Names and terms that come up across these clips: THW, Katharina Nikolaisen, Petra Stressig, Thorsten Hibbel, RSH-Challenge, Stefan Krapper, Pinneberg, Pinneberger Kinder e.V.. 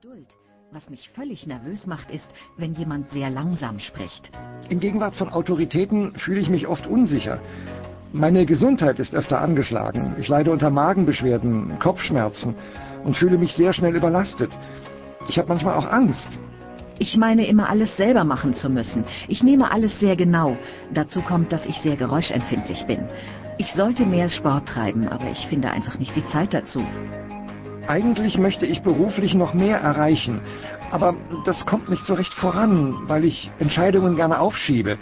Geduld. Was mich völlig nervös macht, ist, wenn jemand sehr langsam spricht. In Gegenwart von Autoritäten fühle ich mich oft unsicher. Meine Gesundheit ist öfter angeschlagen. Ich leide unter Magenbeschwerden, Kopfschmerzen und fühle mich sehr schnell überlastet. Ich habe manchmal auch Angst. Ich meine, immer alles selber machen zu müssen. Ich nehme alles sehr genau. Dazu kommt, dass ich sehr geräuschempfindlich bin. Ich sollte mehr Sport treiben, aber ich finde einfach nicht die Zeit dazu. Eigentlich möchte ich beruflich noch mehr erreichen, aber das kommt nicht so recht voran, weil ich Entscheidungen gerne aufschiebe.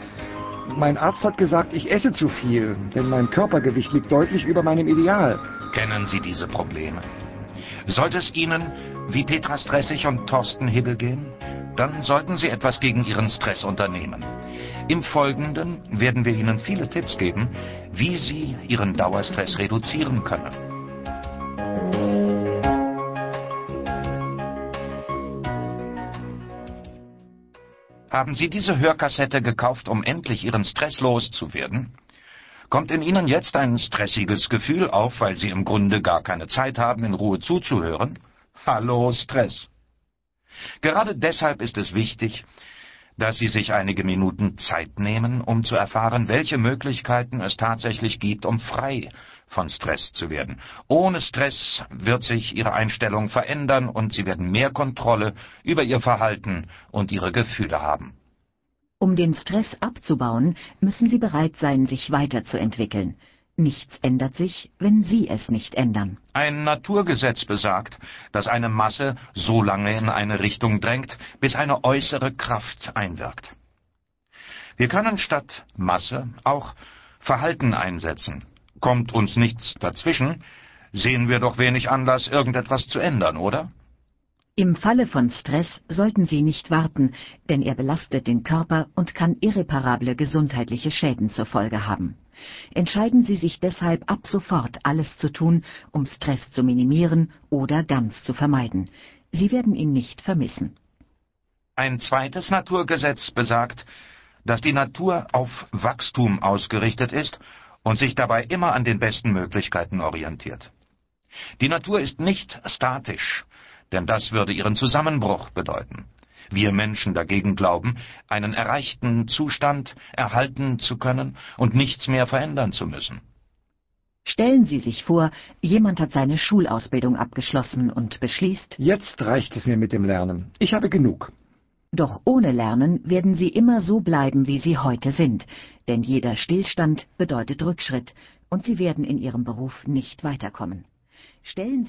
Mein Arzt hat gesagt, ich esse zu viel, denn mein Körpergewicht liegt deutlich über meinem Ideal. Kennen Sie diese Probleme? Sollte es Ihnen, wie Petra Stressig und Thorsten Hibbel gehen, dann sollten Sie etwas gegen Ihren Stress unternehmen. Im Folgenden werden wir Ihnen viele Tipps geben, wie Sie Ihren Dauerstress reduzieren können. Haben Sie diese Hörkassette gekauft, um endlich Ihren Stress loszuwerden? Kommt in Ihnen jetzt ein stressiges Gefühl auf, weil Sie im Grunde gar keine Zeit haben, in Ruhe zuzuhören? Hallo Stress! Gerade deshalb ist es wichtig, dass Sie sich einige Minuten Zeit nehmen, um zu erfahren, welche Möglichkeiten es tatsächlich gibt, um frei von Stress zu werden. Ohne Stress wird sich Ihre Einstellung verändern und Sie werden mehr Kontrolle über Ihr Verhalten und Ihre Gefühle haben. Um den Stress abzubauen, müssen Sie bereit sein, sich weiterzuentwickeln. Nichts ändert sich, wenn Sie es nicht ändern. Ein Naturgesetz besagt, dass eine Masse so lange in eine Richtung drängt, bis eine äußere Kraft einwirkt. Wir können statt Masse auch Verhalten einsetzen. Kommt uns nichts dazwischen, sehen wir doch wenig Anlass, irgendetwas zu ändern, oder? Im Falle von Stress sollten Sie nicht warten, denn er belastet den Körper und kann irreparable gesundheitliche Schäden zur Folge haben. Entscheiden Sie sich deshalb ab sofort, alles zu tun, um Stress zu minimieren oder ganz zu vermeiden. Sie werden ihn nicht vermissen. Ein zweites Naturgesetz besagt, dass die Natur auf Wachstum ausgerichtet ist und sich dabei immer an den besten Möglichkeiten orientiert. Die Natur ist nicht statisch, denn das würde ihren Zusammenbruch bedeuten. Wir Menschen dagegen glauben, einen erreichten Zustand erhalten zu können und nichts mehr verändern zu müssen. Stellen Sie sich vor, jemand hat seine Schulausbildung abgeschlossen und beschließt: Jetzt reicht es mir mit dem Lernen. Ich habe genug. Doch ohne Lernen werden Sie immer so bleiben, wie Sie heute sind, denn jeder Stillstand bedeutet Rückschritt und Sie werden in Ihrem Beruf nicht weiterkommen. Stellen Sie